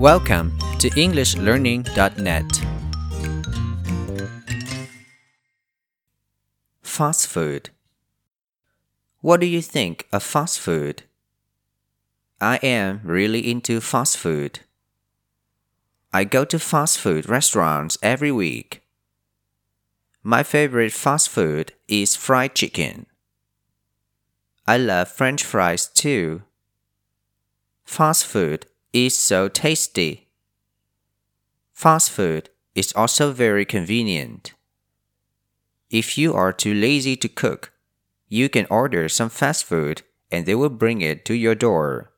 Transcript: Welcome to EnglishLearning.net. Fast food. What do you think of fast food? I am really into fast food. I go to fast food restaurants every week. My favorite fast food is fried chicken. I love French fries too. Fast food is so tasty. Fast food is also very convenient. If you are too lazy to cook, you can order some fast food and they will bring it to your door.